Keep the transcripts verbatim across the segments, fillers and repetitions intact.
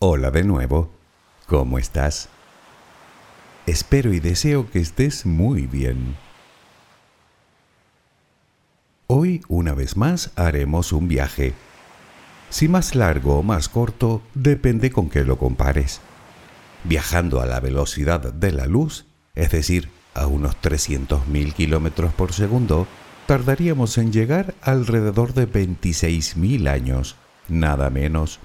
Hola de nuevo, ¿cómo estás? Espero y deseo que estés muy bien. Hoy, una vez más, haremos un viaje. Si más largo o más corto, depende con qué lo compares. Viajando a la velocidad de la luz, es decir, a unos trescientos mil kilómetros por segundo, tardaríamos en llegar alrededor de veintiséis mil años, nada menos.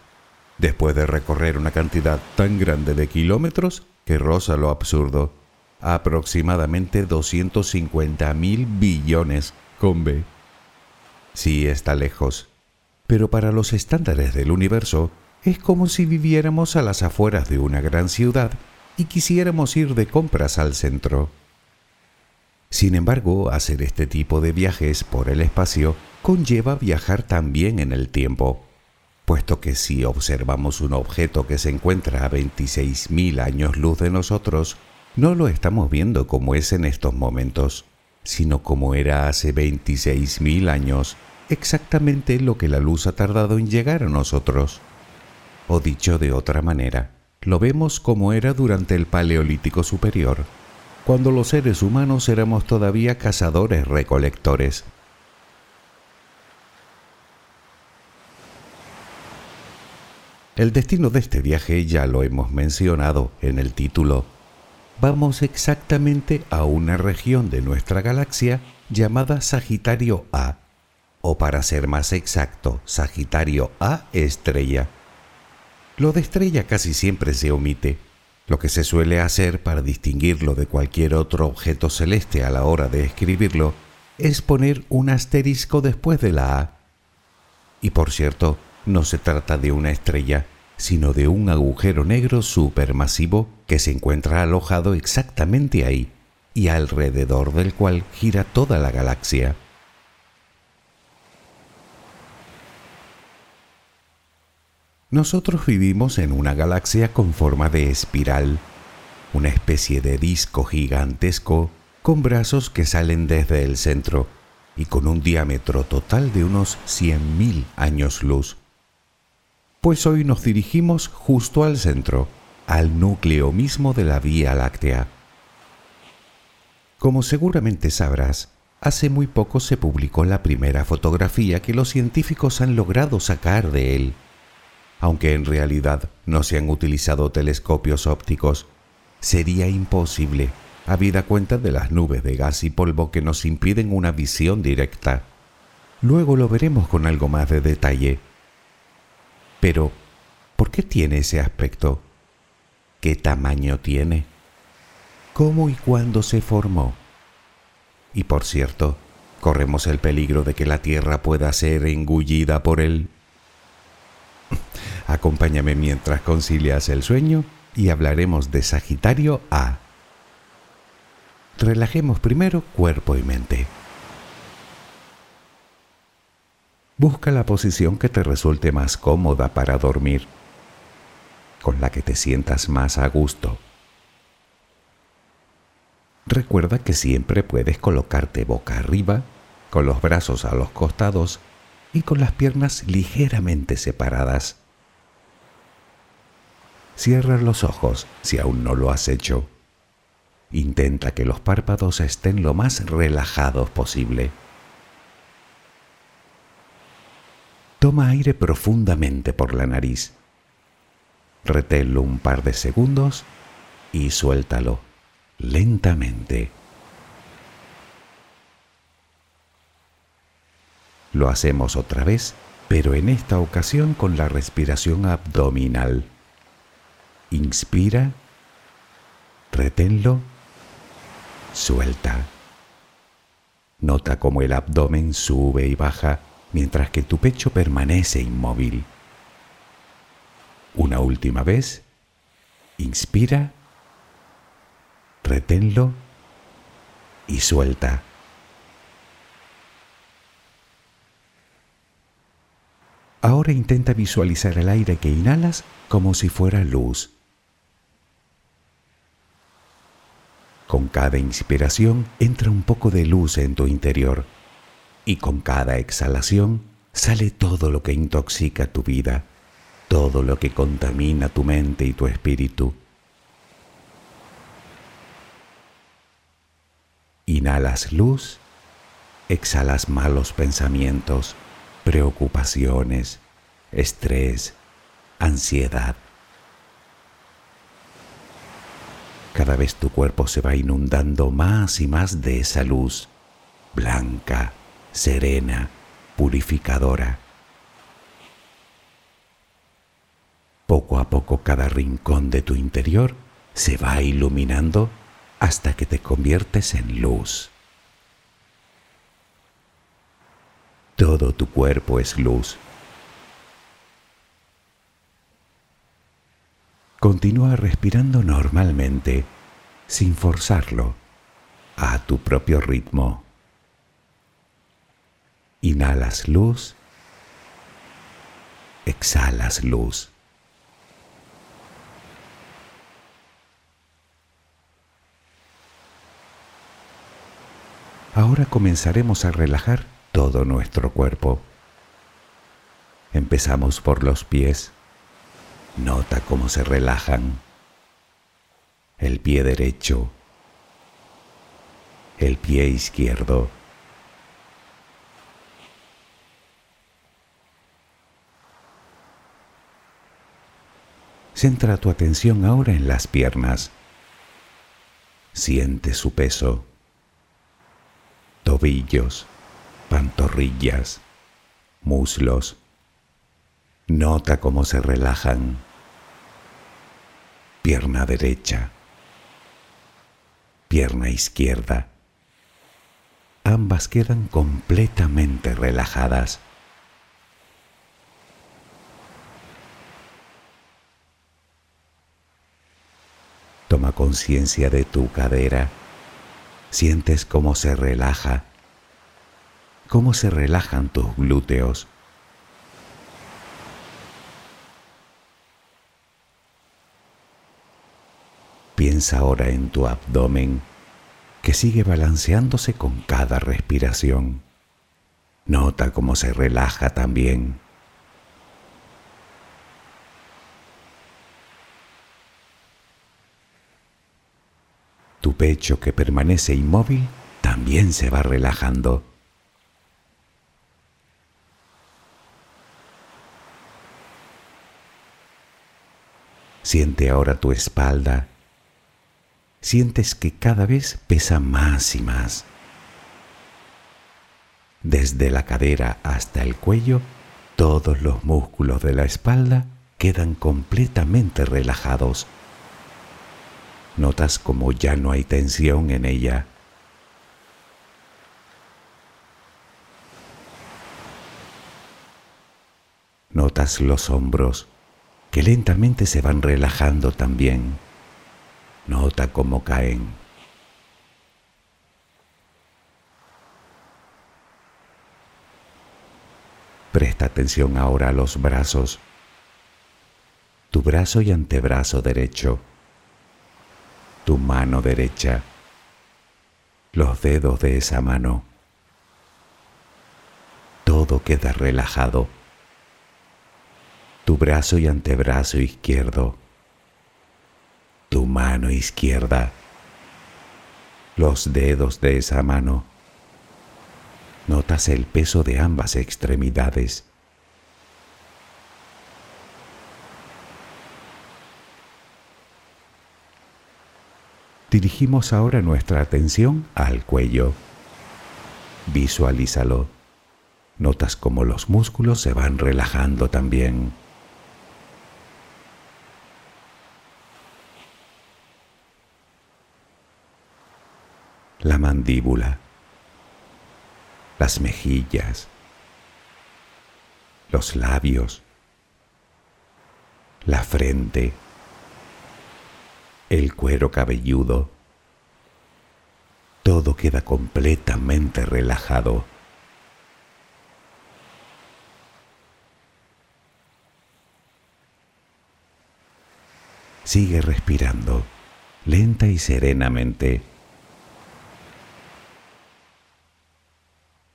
Después de recorrer una cantidad tan grande de kilómetros que roza lo absurdo, aproximadamente doscientos cincuenta mil billones con B. Sí, está lejos, pero para los estándares del universo es como si viviéramos a las afueras de una gran ciudad y quisiéramos ir de compras al centro. Sin embargo, hacer este tipo de viajes por el espacio conlleva viajar también en el tiempo, puesto que si observamos un objeto que se encuentra a veintiséis mil años luz de nosotros, no lo estamos viendo como es en estos momentos, sino como era hace veintiséis mil años, exactamente lo que la luz ha tardado en llegar a nosotros. O dicho de otra manera, lo vemos como era durante el Paleolítico Superior, cuando los seres humanos éramos todavía cazadores-recolectores. El destino de este viaje ya lo hemos mencionado en el título. Vamos exactamente a una región de nuestra galaxia llamada Sagitario A, o para ser más exacto, Sagitario A estrella. Lo de estrella casi siempre se omite, lo que se suele hacer para distinguirlo de cualquier otro objeto celeste a la hora de escribirlo es poner un asterisco después de la A. Y por cierto, no se trata de una estrella, sino de un agujero negro supermasivo que se encuentra alojado exactamente ahí y alrededor del cual gira toda la galaxia. Nosotros vivimos en una galaxia con forma de espiral, una especie de disco gigantesco con brazos que salen desde el centro y con un diámetro total de unos cien mil años luz. Pues hoy nos dirigimos justo al centro, al núcleo mismo de la Vía Láctea. Como seguramente sabrás, hace muy poco se publicó la primera fotografía que los científicos han logrado sacar de él, aunque en realidad no se han utilizado telescopios ópticos. Sería imposible, habida cuenta de las nubes de gas y polvo que nos impiden una visión directa. Luego lo veremos con algo más de detalle. Pero, ¿por qué tiene ese aspecto? ¿Qué tamaño tiene? ¿Cómo y cuándo se formó? Y por cierto, ¿corremos el peligro de que la Tierra pueda ser engullida por él? Acompáñame mientras concilias el sueño y hablaremos de Sagitario A. Relajemos primero cuerpo y mente. Busca la posición que te resulte más cómoda para dormir, con la que te sientas más a gusto. Recuerda que siempre puedes colocarte boca arriba, con los brazos a los costados y con las piernas ligeramente separadas. Cierra los ojos si aún no lo has hecho. Intenta que los párpados estén lo más relajados posible. Toma aire profundamente por la nariz. Reténlo un par de segundos y suéltalo lentamente. Lo hacemos otra vez, pero en esta ocasión con la respiración abdominal. Inspira, reténlo, suelta. Nota cómo el abdomen sube y baja mientras que tu pecho permanece inmóvil. Una última vez, inspira, reténlo y suelta. Ahora intenta visualizar el aire que inhalas como si fuera luz. Con cada inspiración entra un poco de luz en tu interior y con cada exhalación sale todo lo que intoxica tu vida, todo lo que contamina tu mente y tu espíritu. Inhalas luz, exhalas malos pensamientos, preocupaciones, estrés, ansiedad. Cada vez tu cuerpo se va inundando más y más de esa luz, blanca, serena, purificadora. Poco a poco cada rincón de tu interior se va iluminando hasta que te conviertes en luz. Todo tu cuerpo es luz. Continúa respirando normalmente, sin forzarlo, a tu propio ritmo. Inhalas luz, exhalas luz. Ahora comenzaremos a relajar todo nuestro cuerpo. Empezamos por los pies. Nota cómo se relajan. El pie derecho, el pie izquierdo, centra tu atención ahora en las piernas. Siente su peso. Tobillos, pantorrillas, muslos. Nota cómo se relajan. Pierna derecha, pierna izquierda. Ambas quedan completamente relajadas. Toma conciencia de tu cadera. Sientes cómo se relaja, cómo se relajan tus glúteos. Piensa ahora en tu abdomen, que sigue balanceándose con cada respiración. Nota cómo se relaja también. Tu pecho, que permanece inmóvil, también se va relajando. Siente ahora tu espalda. Sientes que cada vez pesa más y más. Desde la cadera hasta el cuello, todos los músculos de la espalda quedan completamente relajados. Notas como ya no hay tensión en ella. Notas los hombros, que lentamente se van relajando también. Nota cómo caen. Presta atención ahora a los brazos. Tu brazo y antebrazo derecho. Tu mano derecha. Los dedos de esa mano. Todo queda relajado. Tu brazo y antebrazo izquierdo. Tu mano izquierda, los dedos de esa mano. Notas el peso de ambas extremidades. Dirigimos ahora nuestra atención al cuello. Visualízalo. Notas cómo los músculos se van relajando también. La mandíbula, las mejillas, los labios, la frente, el cuero cabelludo. Todo queda completamente relajado. Sigue respirando, lenta y serenamente.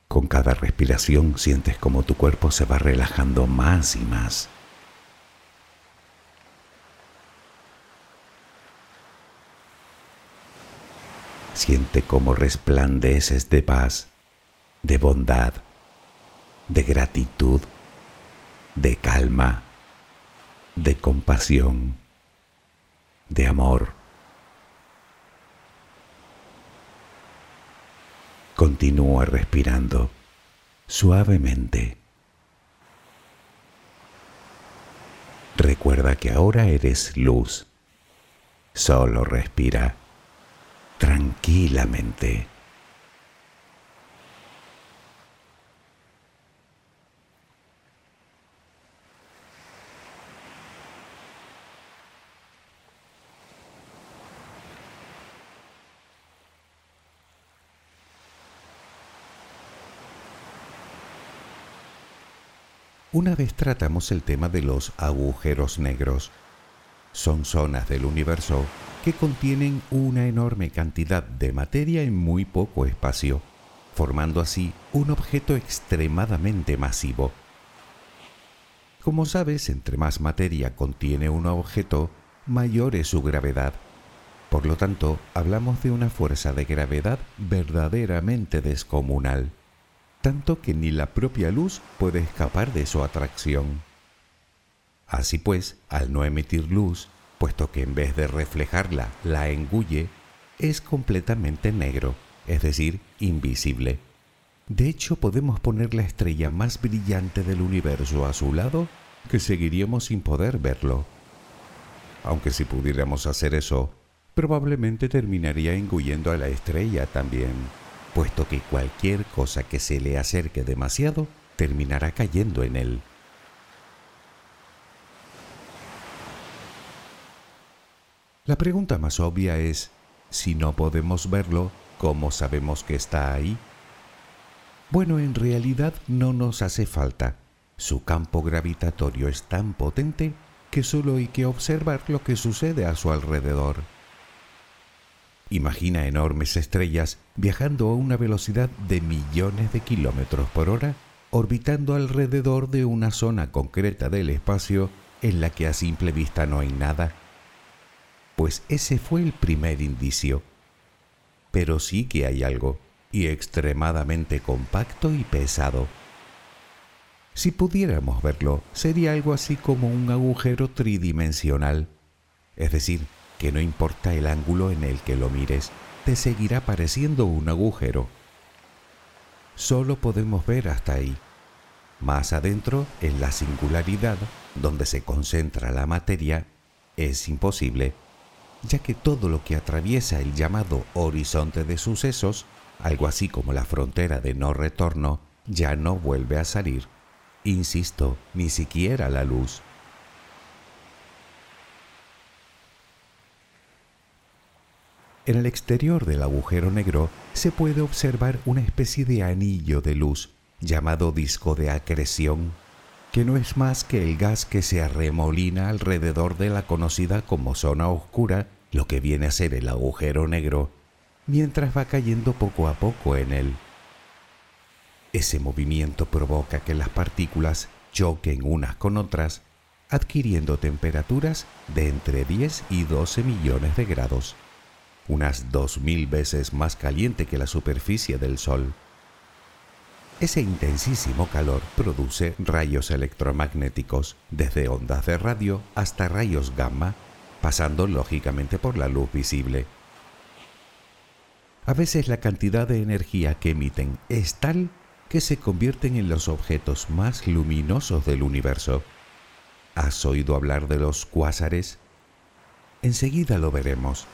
Con cada respiración sientes como tu cuerpo se va relajando más y más. Siente cómo resplandeces de paz, de bondad, de gratitud, de calma, de compasión, de amor. Continúa respirando suavemente. Recuerda que ahora eres luz. Solo respira tranquilamente. Una vez tratamos el tema de los agujeros negros. Son zonas del universo que contienen una enorme cantidad de materia en muy poco espacio, formando así un objeto extremadamente masivo. Como sabes, entre más materia contiene un objeto, mayor es su gravedad. Por lo tanto, hablamos de una fuerza de gravedad verdaderamente descomunal, tanto que ni la propia luz puede escapar de su atracción. Así pues, al no emitir luz, puesto que en vez de reflejarla la engulle, es completamente negro, es decir, invisible. De hecho, podemos poner la estrella más brillante del universo a su lado, que seguiríamos sin poder verlo. Aunque si pudiéramos hacer eso, probablemente terminaría engullendo a la estrella también, puesto que cualquier cosa que se le acerque demasiado terminará cayendo en él. La pregunta más obvia es, si no podemos verlo, ¿cómo sabemos que está ahí? Bueno, en realidad no nos hace falta. Su campo gravitatorio es tan potente que solo hay que observar lo que sucede a su alrededor. Imagina enormes estrellas viajando a una velocidad de millones de kilómetros por hora, orbitando alrededor de una zona concreta del espacio en la que a simple vista no hay nada. Pues ese fue el primer indicio. Pero sí que hay algo, y extremadamente compacto y pesado. Si pudiéramos verlo, sería algo así como un agujero tridimensional. Es decir, que no importa el ángulo en el que lo mires, te seguirá pareciendo un agujero. Solo podemos ver hasta ahí. Más adentro, en la singularidad, donde se concentra la materia, es imposible, ya que todo lo que atraviesa el llamado horizonte de sucesos, algo así como la frontera de no retorno, ya no vuelve a salir. Insisto, ni siquiera la luz. En el exterior del agujero negro se puede observar una especie de anillo de luz, llamado disco de acreción, que no es más que el gas que se arremolina alrededor de la conocida como zona oscura, lo que viene a ser el agujero negro, mientras va cayendo poco a poco en él. Ese movimiento provoca que las partículas choquen unas con otras, adquiriendo temperaturas de entre diez y doce millones de grados, unas dos mil veces más caliente que la superficie del Sol. Ese intensísimo calor produce rayos electromagnéticos, desde ondas de radio hasta rayos gamma, pasando lógicamente por la luz visible. A veces la cantidad de energía que emiten es tal que se convierten en los objetos más luminosos del universo. ¿Has oído hablar de los cuásares? Enseguida lo veremos.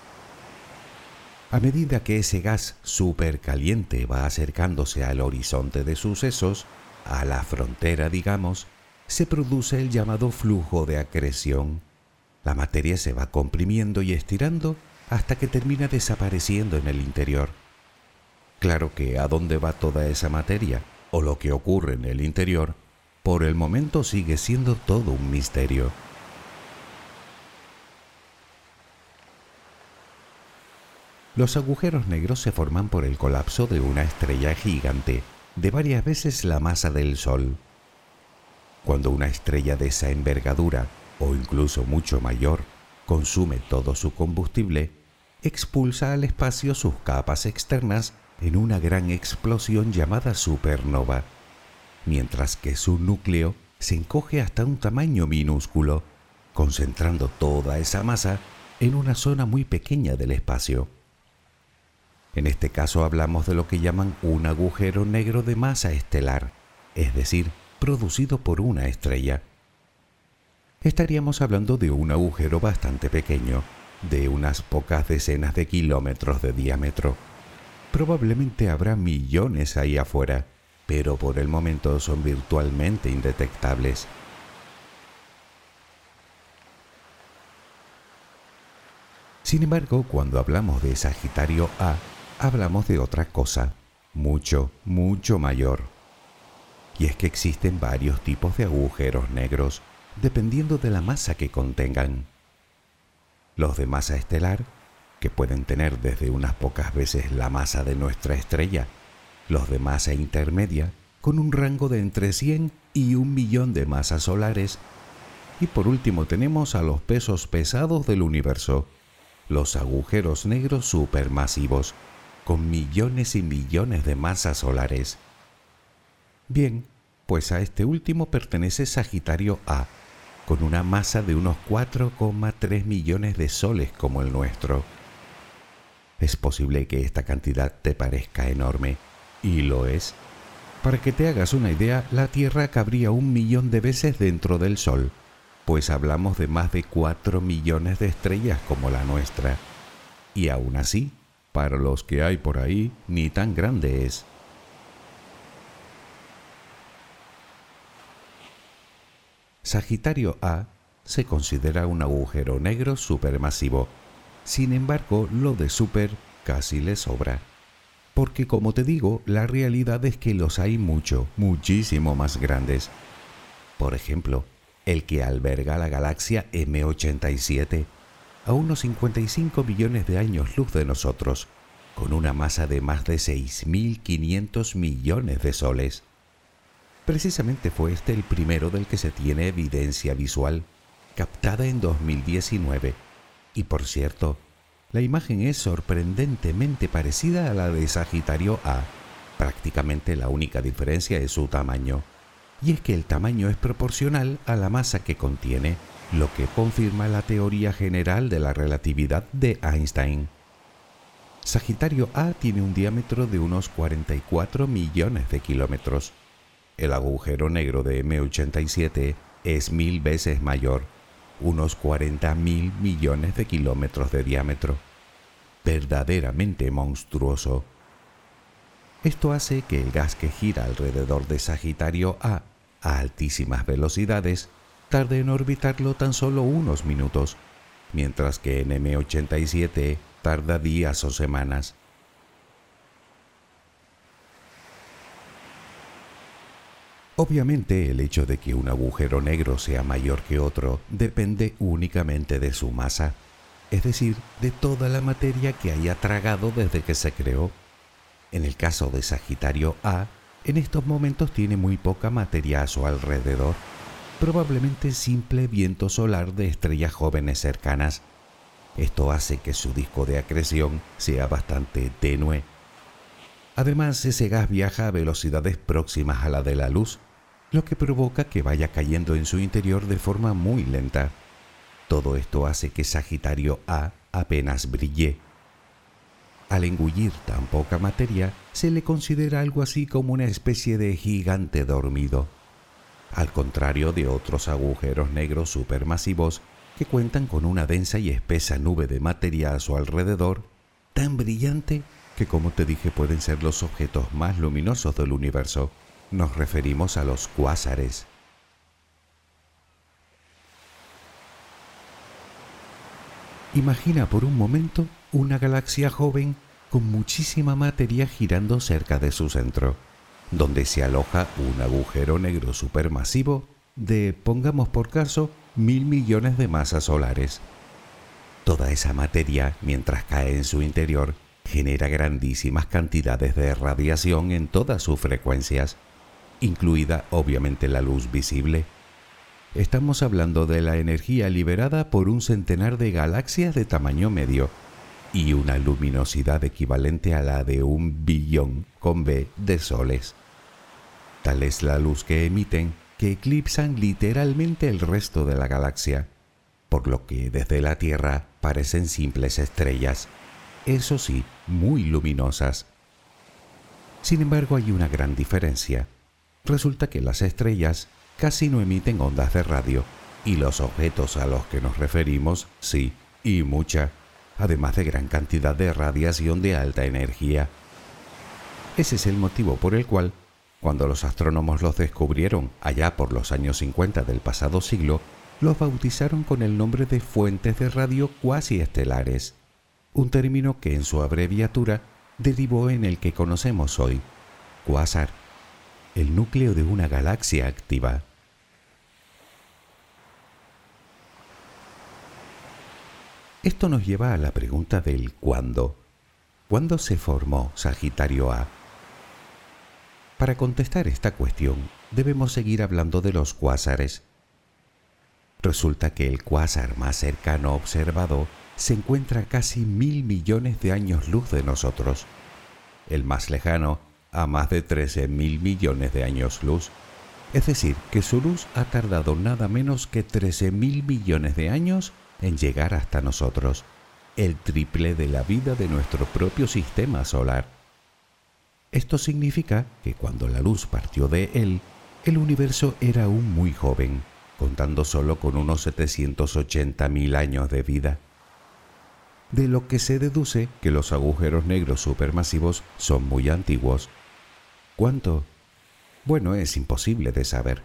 A medida que ese gas supercaliente va acercándose al horizonte de sucesos, a la frontera, digamos, se produce el llamado flujo de acreción. La materia se va comprimiendo y estirando hasta que termina desapareciendo en el interior. Claro que a dónde va toda esa materia, o lo que ocurre en el interior, por el momento sigue siendo todo un misterio. Los agujeros negros se forman por el colapso de una estrella gigante, de varias veces la masa del Sol. Cuando una estrella de esa envergadura, o incluso mucho mayor, consume todo su combustible, expulsa al espacio sus capas externas en una gran explosión llamada supernova, mientras que su núcleo se encoge hasta un tamaño minúsculo, concentrando toda esa masa en una zona muy pequeña del espacio. En este caso hablamos de lo que llaman un agujero negro de masa estelar, es decir, producido por una estrella. Estaríamos hablando de un agujero bastante pequeño, de unas pocas decenas de kilómetros de diámetro. Probablemente habrá millones ahí afuera, pero por el momento son virtualmente indetectables. Sin embargo, cuando hablamos de Sagitario A, hablamos de otra cosa, mucho, mucho mayor. Y es que existen varios tipos de agujeros negros, dependiendo de la masa que contengan. Los de masa estelar, que pueden tener desde unas pocas veces la masa de nuestra estrella, los de masa intermedia, con un rango de entre cien y un millón de masas solares, y por último tenemos a los pesos pesados del universo, los agujeros negros supermasivos, con millones y millones de masas solares. Bien, pues a este último pertenece Sagitario A, con una masa de unos cuatro coma tres millones de soles como el nuestro. Es posible que esta cantidad te parezca enorme, y lo es. Para que te hagas una idea, la Tierra cabría un millón de veces dentro del Sol, pues hablamos de más de cuatro millones de estrellas como la nuestra. Y aún así, para los que hay por ahí, ni tan grande es. Sagitario A se considera un agujero negro supermasivo. Sin embargo, lo de super casi le sobra. Porque, como te digo, la realidad es que los hay mucho, muchísimo más grandes. Por ejemplo, el que alberga la galaxia eme ochenta y siete, a unos cincuenta y cinco millones de años luz de nosotros, con una masa de más de seis mil quinientos millones de soles. Precisamente fue este el primero del que se tiene evidencia visual, captada en dos mil diecinueve. Y por cierto, la imagen es sorprendentemente parecida a la de Sagitario A. Prácticamente la única diferencia es su tamaño. Y es que el tamaño es proporcional a la masa que contiene, lo que confirma la teoría general de la relatividad de Einstein. Sagitario A tiene un diámetro de unos cuarenta y cuatro millones de kilómetros. El agujero negro de eme ochenta y siete es mil veces mayor, unos cuarenta mil millones de kilómetros de diámetro. Verdaderamente monstruoso. Esto hace que el gas que gira alrededor de Sagitario A, a altísimas velocidades, tarde en orbitarlo tan solo unos minutos, mientras que en eme ochenta y siete tarda días o semanas. Obviamente, el hecho de que un agujero negro sea mayor que otro depende únicamente de su masa, es decir, de toda la materia que haya tragado desde que se creó. En el caso de Sagitario A, en estos momentos tiene muy poca materia a su alrededor, probablemente simple viento solar de estrellas jóvenes cercanas. Esto hace que su disco de acreción sea bastante tenue. Además, ese gas viaja a velocidades próximas a la de la luz, lo que provoca que vaya cayendo en su interior de forma muy lenta. Todo esto hace que Sagitario A apenas brille. Al engullir tan poca materia, se le considera algo así como una especie de gigante dormido, al contrario de otros agujeros negros supermasivos que cuentan con una densa y espesa nube de materia a su alrededor, tan brillante que, como te dije, pueden ser los objetos más luminosos del universo. Nos referimos a los cuásares. Imagina por un momento una galaxia joven con muchísima materia girando cerca de su centro, donde se aloja un agujero negro supermasivo de, pongamos por caso, mil millones de masas solares. Toda esa materia, mientras cae en su interior, genera grandísimas cantidades de radiación en todas sus frecuencias, incluida obviamente la luz visible. Estamos hablando de la energía liberada por un centenar de galaxias de tamaño medio y una luminosidad equivalente a la de un billón con B de soles. Tal es la luz que emiten que eclipsan literalmente el resto de la galaxia, por lo que desde la Tierra parecen simples estrellas, eso sí, muy luminosas. Sin embargo, hay una gran diferencia. Resulta que las estrellas casi no emiten ondas de radio, y los objetos a los que nos referimos, sí, y mucha, además de gran cantidad de radiación de alta energía. Ese es el motivo por el cual, cuando los astrónomos los descubrieron allá por los años cincuenta del pasado siglo, los bautizaron con el nombre de fuentes de radio cuasiestelares, un término que en su abreviatura derivó en el que conocemos hoy, cuásar, el núcleo de una galaxia activa. Esto nos lleva a la pregunta del ¿cuándo? ¿Cuándo se formó Sagitario A? Para contestar esta cuestión, debemos seguir hablando de los cuásares. Resulta que el cuásar más cercano observado se encuentra a casi mil millones de años luz de nosotros, el más lejano a más de trece mil millones de años luz, es decir, que su luz ha tardado nada menos que trece mil millones de años en llegar hasta nosotros, el triple de la vida de nuestro propio sistema solar. Esto significa que cuando la luz partió de él, el universo era aún muy joven, contando solo con unos setecientos ochenta mil años de vida. De lo que se deduce que los agujeros negros supermasivos son muy antiguos. ¿Cuánto? Bueno, es imposible de saber,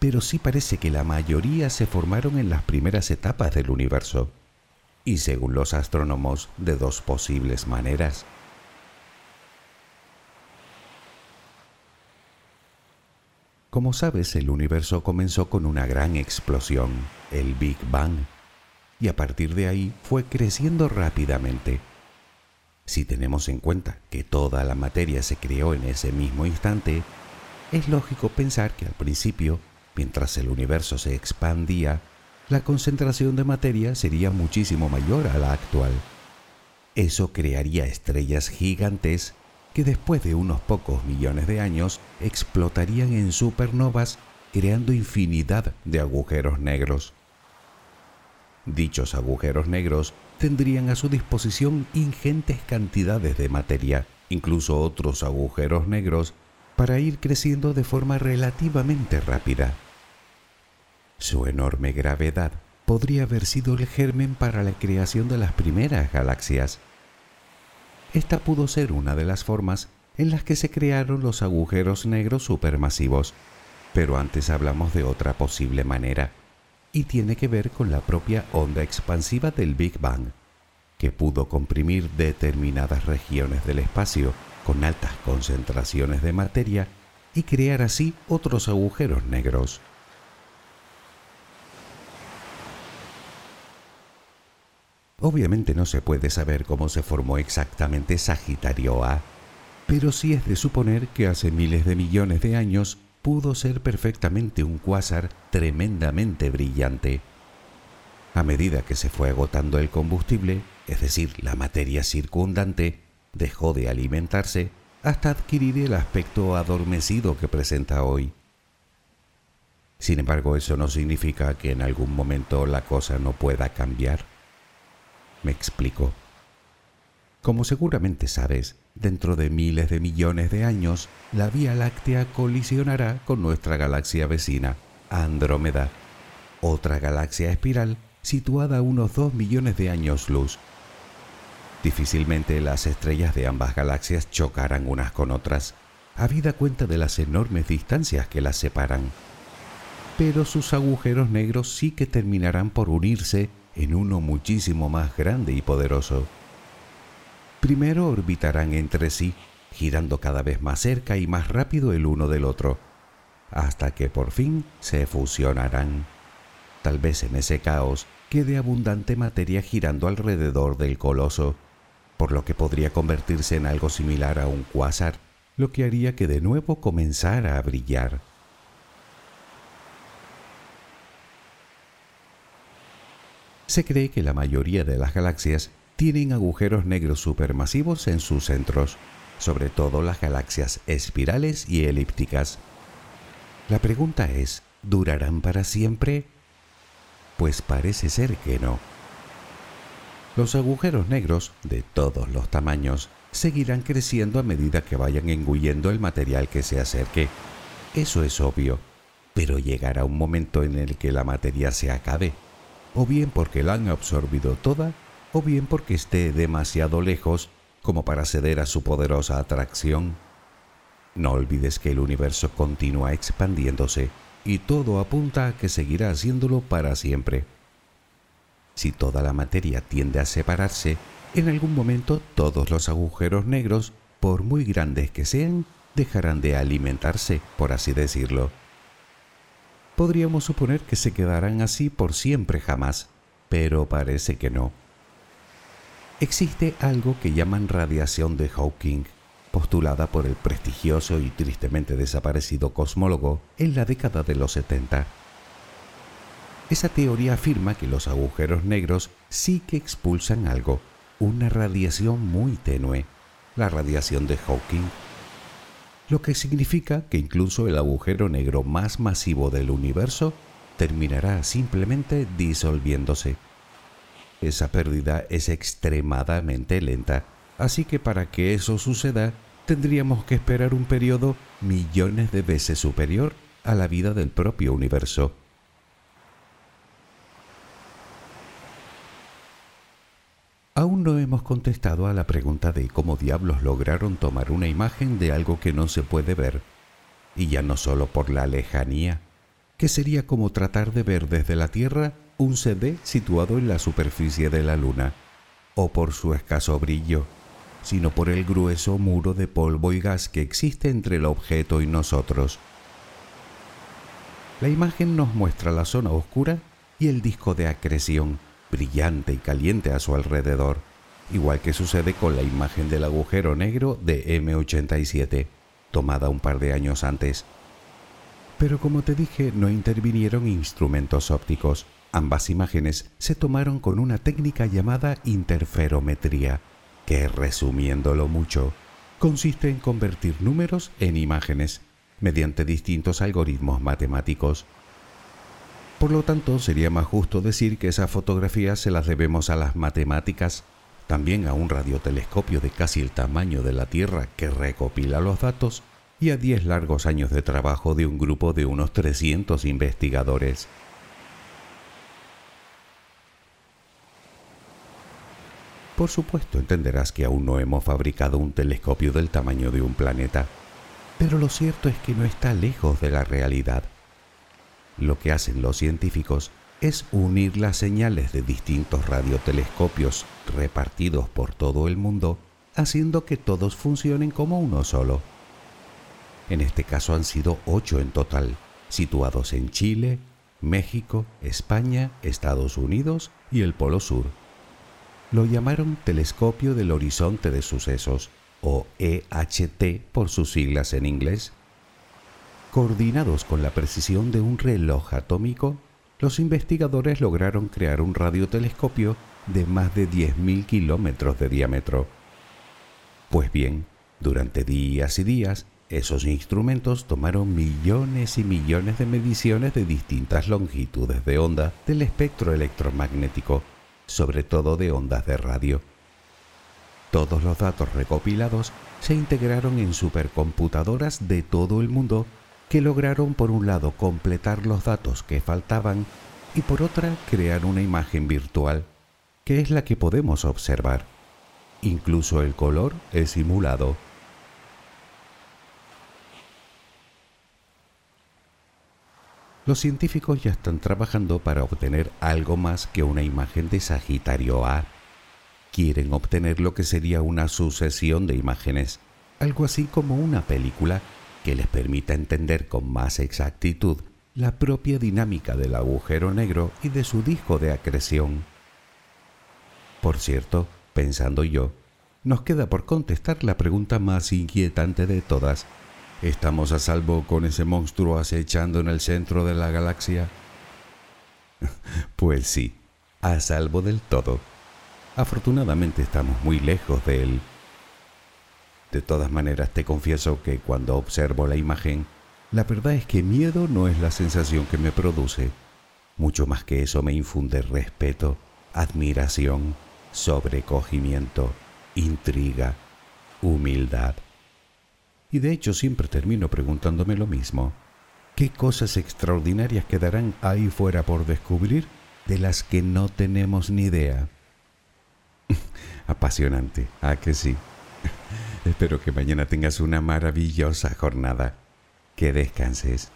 pero sí parece que la mayoría se formaron en las primeras etapas del universo, y según los astrónomos, de dos posibles maneras. Como sabes, el universo comenzó con una gran explosión, el Big Bang, y a partir de ahí fue creciendo rápidamente. Si tenemos en cuenta que toda la materia se creó en ese mismo instante, es lógico pensar que al principio, mientras el universo se expandía, la concentración de materia sería muchísimo mayor a la actual. Eso crearía estrellas gigantes que después de unos pocos millones de años explotarían en supernovas, creando infinidad de agujeros negros. Dichos agujeros negros tendrían a su disposición ingentes cantidades de materia, incluso otros agujeros negros, para ir creciendo de forma relativamente rápida. Su enorme gravedad podría haber sido el germen para la creación de las primeras galaxias. Esta pudo ser una de las formas en las que se crearon los agujeros negros supermasivos, pero antes hablamos de otra posible manera, y tiene que ver con la propia onda expansiva del Big Bang, que pudo comprimir determinadas regiones del espacio con altas concentraciones de materia y crear así otros agujeros negros. Obviamente no se puede saber cómo se formó exactamente Sagitario A, pero sí es de suponer que hace miles de millones de años pudo ser perfectamente un cuásar tremendamente brillante. A medida que se fue agotando el combustible, es decir, la materia circundante, dejó de alimentarse hasta adquirir el aspecto adormecido que presenta hoy. Sin embargo, eso no significa que en algún momento la cosa no pueda cambiar. Me explico. Como seguramente sabes, dentro de miles de millones de años, la Vía Láctea colisionará con nuestra galaxia vecina, Andrómeda, otra galaxia espiral situada a unos dos millones de años luz. Difícilmente las estrellas de ambas galaxias chocarán unas con otras, habida cuenta de las enormes distancias que las separan. Pero sus agujeros negros sí que terminarán por unirse en uno muchísimo más grande y poderoso. Primero orbitarán entre sí, girando cada vez más cerca y más rápido el uno del otro, hasta que por fin se fusionarán. Tal vez en ese caos quede abundante materia girando alrededor del coloso, por lo que podría convertirse en algo similar a un cuásar, lo que haría que de nuevo comenzara a brillar. Se cree que la mayoría de las galaxias tienen agujeros negros supermasivos en sus centros, sobre todo las galaxias espirales y elípticas. La pregunta es, ¿durarán para siempre? Pues parece ser que no. Los agujeros negros, de todos los tamaños, seguirán creciendo a medida que vayan engullendo el material que se acerque. Eso es obvio, pero llegará un momento en el que la materia se acabe, o bien porque la han absorbido toda, o bien porque esté demasiado lejos como para ceder a su poderosa atracción. No olvides que el universo continúa expandiéndose, y todo apunta a que seguirá haciéndolo para siempre. Si toda la materia tiende a separarse, en algún momento todos los agujeros negros, por muy grandes que sean, dejarán de alimentarse, por así decirlo. Podríamos suponer que se quedarán así por siempre jamás, pero parece que no. Existe algo que llaman radiación de Hawking, postulada por el prestigioso y tristemente desaparecido cosmólogo en la década de los setenta. Esa teoría afirma que los agujeros negros sí que expulsan algo, una radiación muy tenue, la radiación de Hawking, lo que significa que incluso el agujero negro más masivo del universo terminará simplemente disolviéndose. Esa pérdida es extremadamente lenta, así que para que eso suceda, tendríamos que esperar un periodo millones de veces superior a la vida del propio universo. Aún no hemos contestado a la pregunta de cómo diablos lograron tomar una imagen de algo que no se puede ver, y ya no solo por la lejanía, que sería como tratar de ver desde la Tierra un C D situado en la superficie de la Luna, o por su escaso brillo, sino por el grueso muro de polvo y gas que existe entre el objeto y nosotros. La imagen nos muestra la zona oscura y el disco de acreción, brillante y caliente a su alrededor, igual que sucede con la imagen del agujero negro de eme ochenta y siete, tomada un par de años antes. Pero como te dije, no intervinieron instrumentos ópticos. Ambas imágenes se tomaron con una técnica llamada interferometría, que, resumiéndolo mucho, consiste en convertir números en imágenes, mediante distintos algoritmos matemáticos. Por lo tanto, sería más justo decir que esas fotografías se las debemos a las matemáticas, también a un radiotelescopio de casi el tamaño de la Tierra que recopila los datos y a diez largos años de trabajo de un grupo de unos trescientos investigadores. Por supuesto, entenderás que aún no hemos fabricado un telescopio del tamaño de un planeta, pero lo cierto es que no está lejos de la realidad. Lo que hacen los científicos es unir las señales de distintos radiotelescopios repartidos por todo el mundo, haciendo que todos funcionen como uno solo. En este caso han sido ocho en total, situados en Chile, México, España, Estados Unidos y el Polo Sur. Lo llamaron Telescopio del Horizonte de Sucesos, o E H T por sus siglas en inglés. Coordinados con la precisión de un reloj atómico, los investigadores lograron crear un radiotelescopio de más de diez mil kilómetros de diámetro. Pues bien, durante días y días, esos instrumentos tomaron millones y millones de mediciones de distintas longitudes de onda del espectro electromagnético, sobre todo de ondas de radio. Todos los datos recopilados se integraron en supercomputadoras de todo el mundo que lograron por un lado completar los datos que faltaban y por otra crear una imagen virtual, que es la que podemos observar. Incluso el color es simulado. Los científicos ya están trabajando para obtener algo más que una imagen de Sagitario A. Quieren obtener lo que sería una sucesión de imágenes, algo así como una película que les permita entender con más exactitud la propia dinámica del agujero negro y de su disco de acreción. Por cierto, pensando yo, nos queda por contestar la pregunta más inquietante de todas. ¿Estamos a salvo con ese monstruo acechando en el centro de la galaxia? Pues sí, a salvo del todo. Afortunadamente estamos muy lejos de él. De todas maneras, te confieso que cuando observo la imagen, la verdad es que miedo no es la sensación que me produce. Mucho más que eso, me infunde respeto, admiración, sobrecogimiento, intriga, humildad. Y de hecho siempre termino preguntándome lo mismo. ¿Qué cosas extraordinarias quedarán ahí fuera por descubrir de las que no tenemos ni idea? Apasionante, ¿a que sí? Espero que mañana tengas una maravillosa jornada. Que descanses.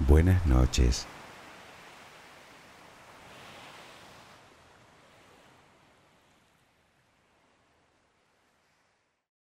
Buenas noches.